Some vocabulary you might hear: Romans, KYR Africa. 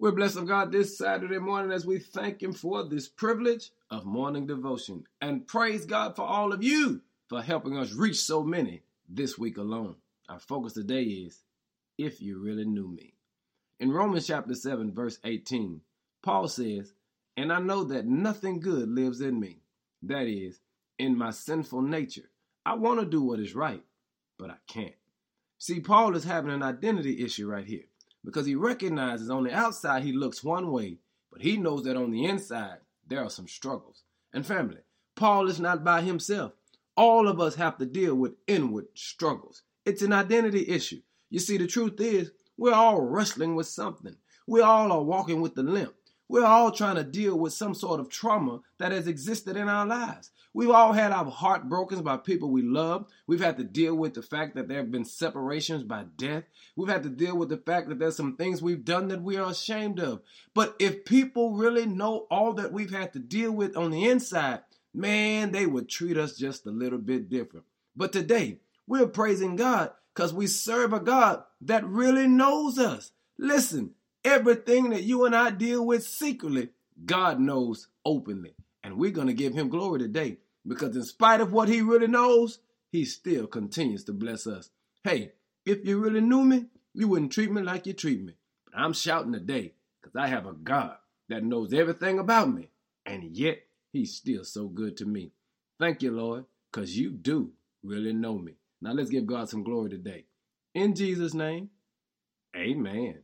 We're blessed of God this Saturday morning as we thank Him for this privilege of morning devotion. And praise God for all of you for helping us reach so many this week alone. Our focus today is, if you really knew me. In Romans chapter 7, verse 18, Paul says, and I know that nothing good lives in me. That is, in my sinful nature. I want to do what is right, but I can't. See, Paul is having an identity issue right here because he recognizes on the outside he looks one way, but he knows that on the inside there are some struggles. And family, Paul is not by himself. All of us have to deal with inward struggles. It's an identity issue. You see, the truth is we're all wrestling with something. We all are walking with the limp. We're all trying to deal with some sort of trauma that has existed in our lives. We've all had our heart broken by people we love. We've had to deal with the fact that there have been separations by death. We've had to deal with the fact that there's some things we've done that we are ashamed of. But if people really know all that we've had to deal with on the inside, man, they would treat us just a little bit different. But today, we're praising God because we serve a God that really knows us. Listen. Everything that you and I deal with secretly, God knows openly. And we're going to give Him glory today because in spite of what He really knows, He still continues to bless us. Hey, if you really knew me, you wouldn't treat me like you treat me. But I'm shouting today because I have a God that knows everything about me. And yet, He's still so good to me. Thank you, Lord, because you do really know me. Now let's give God some glory today. In Jesus' name, amen.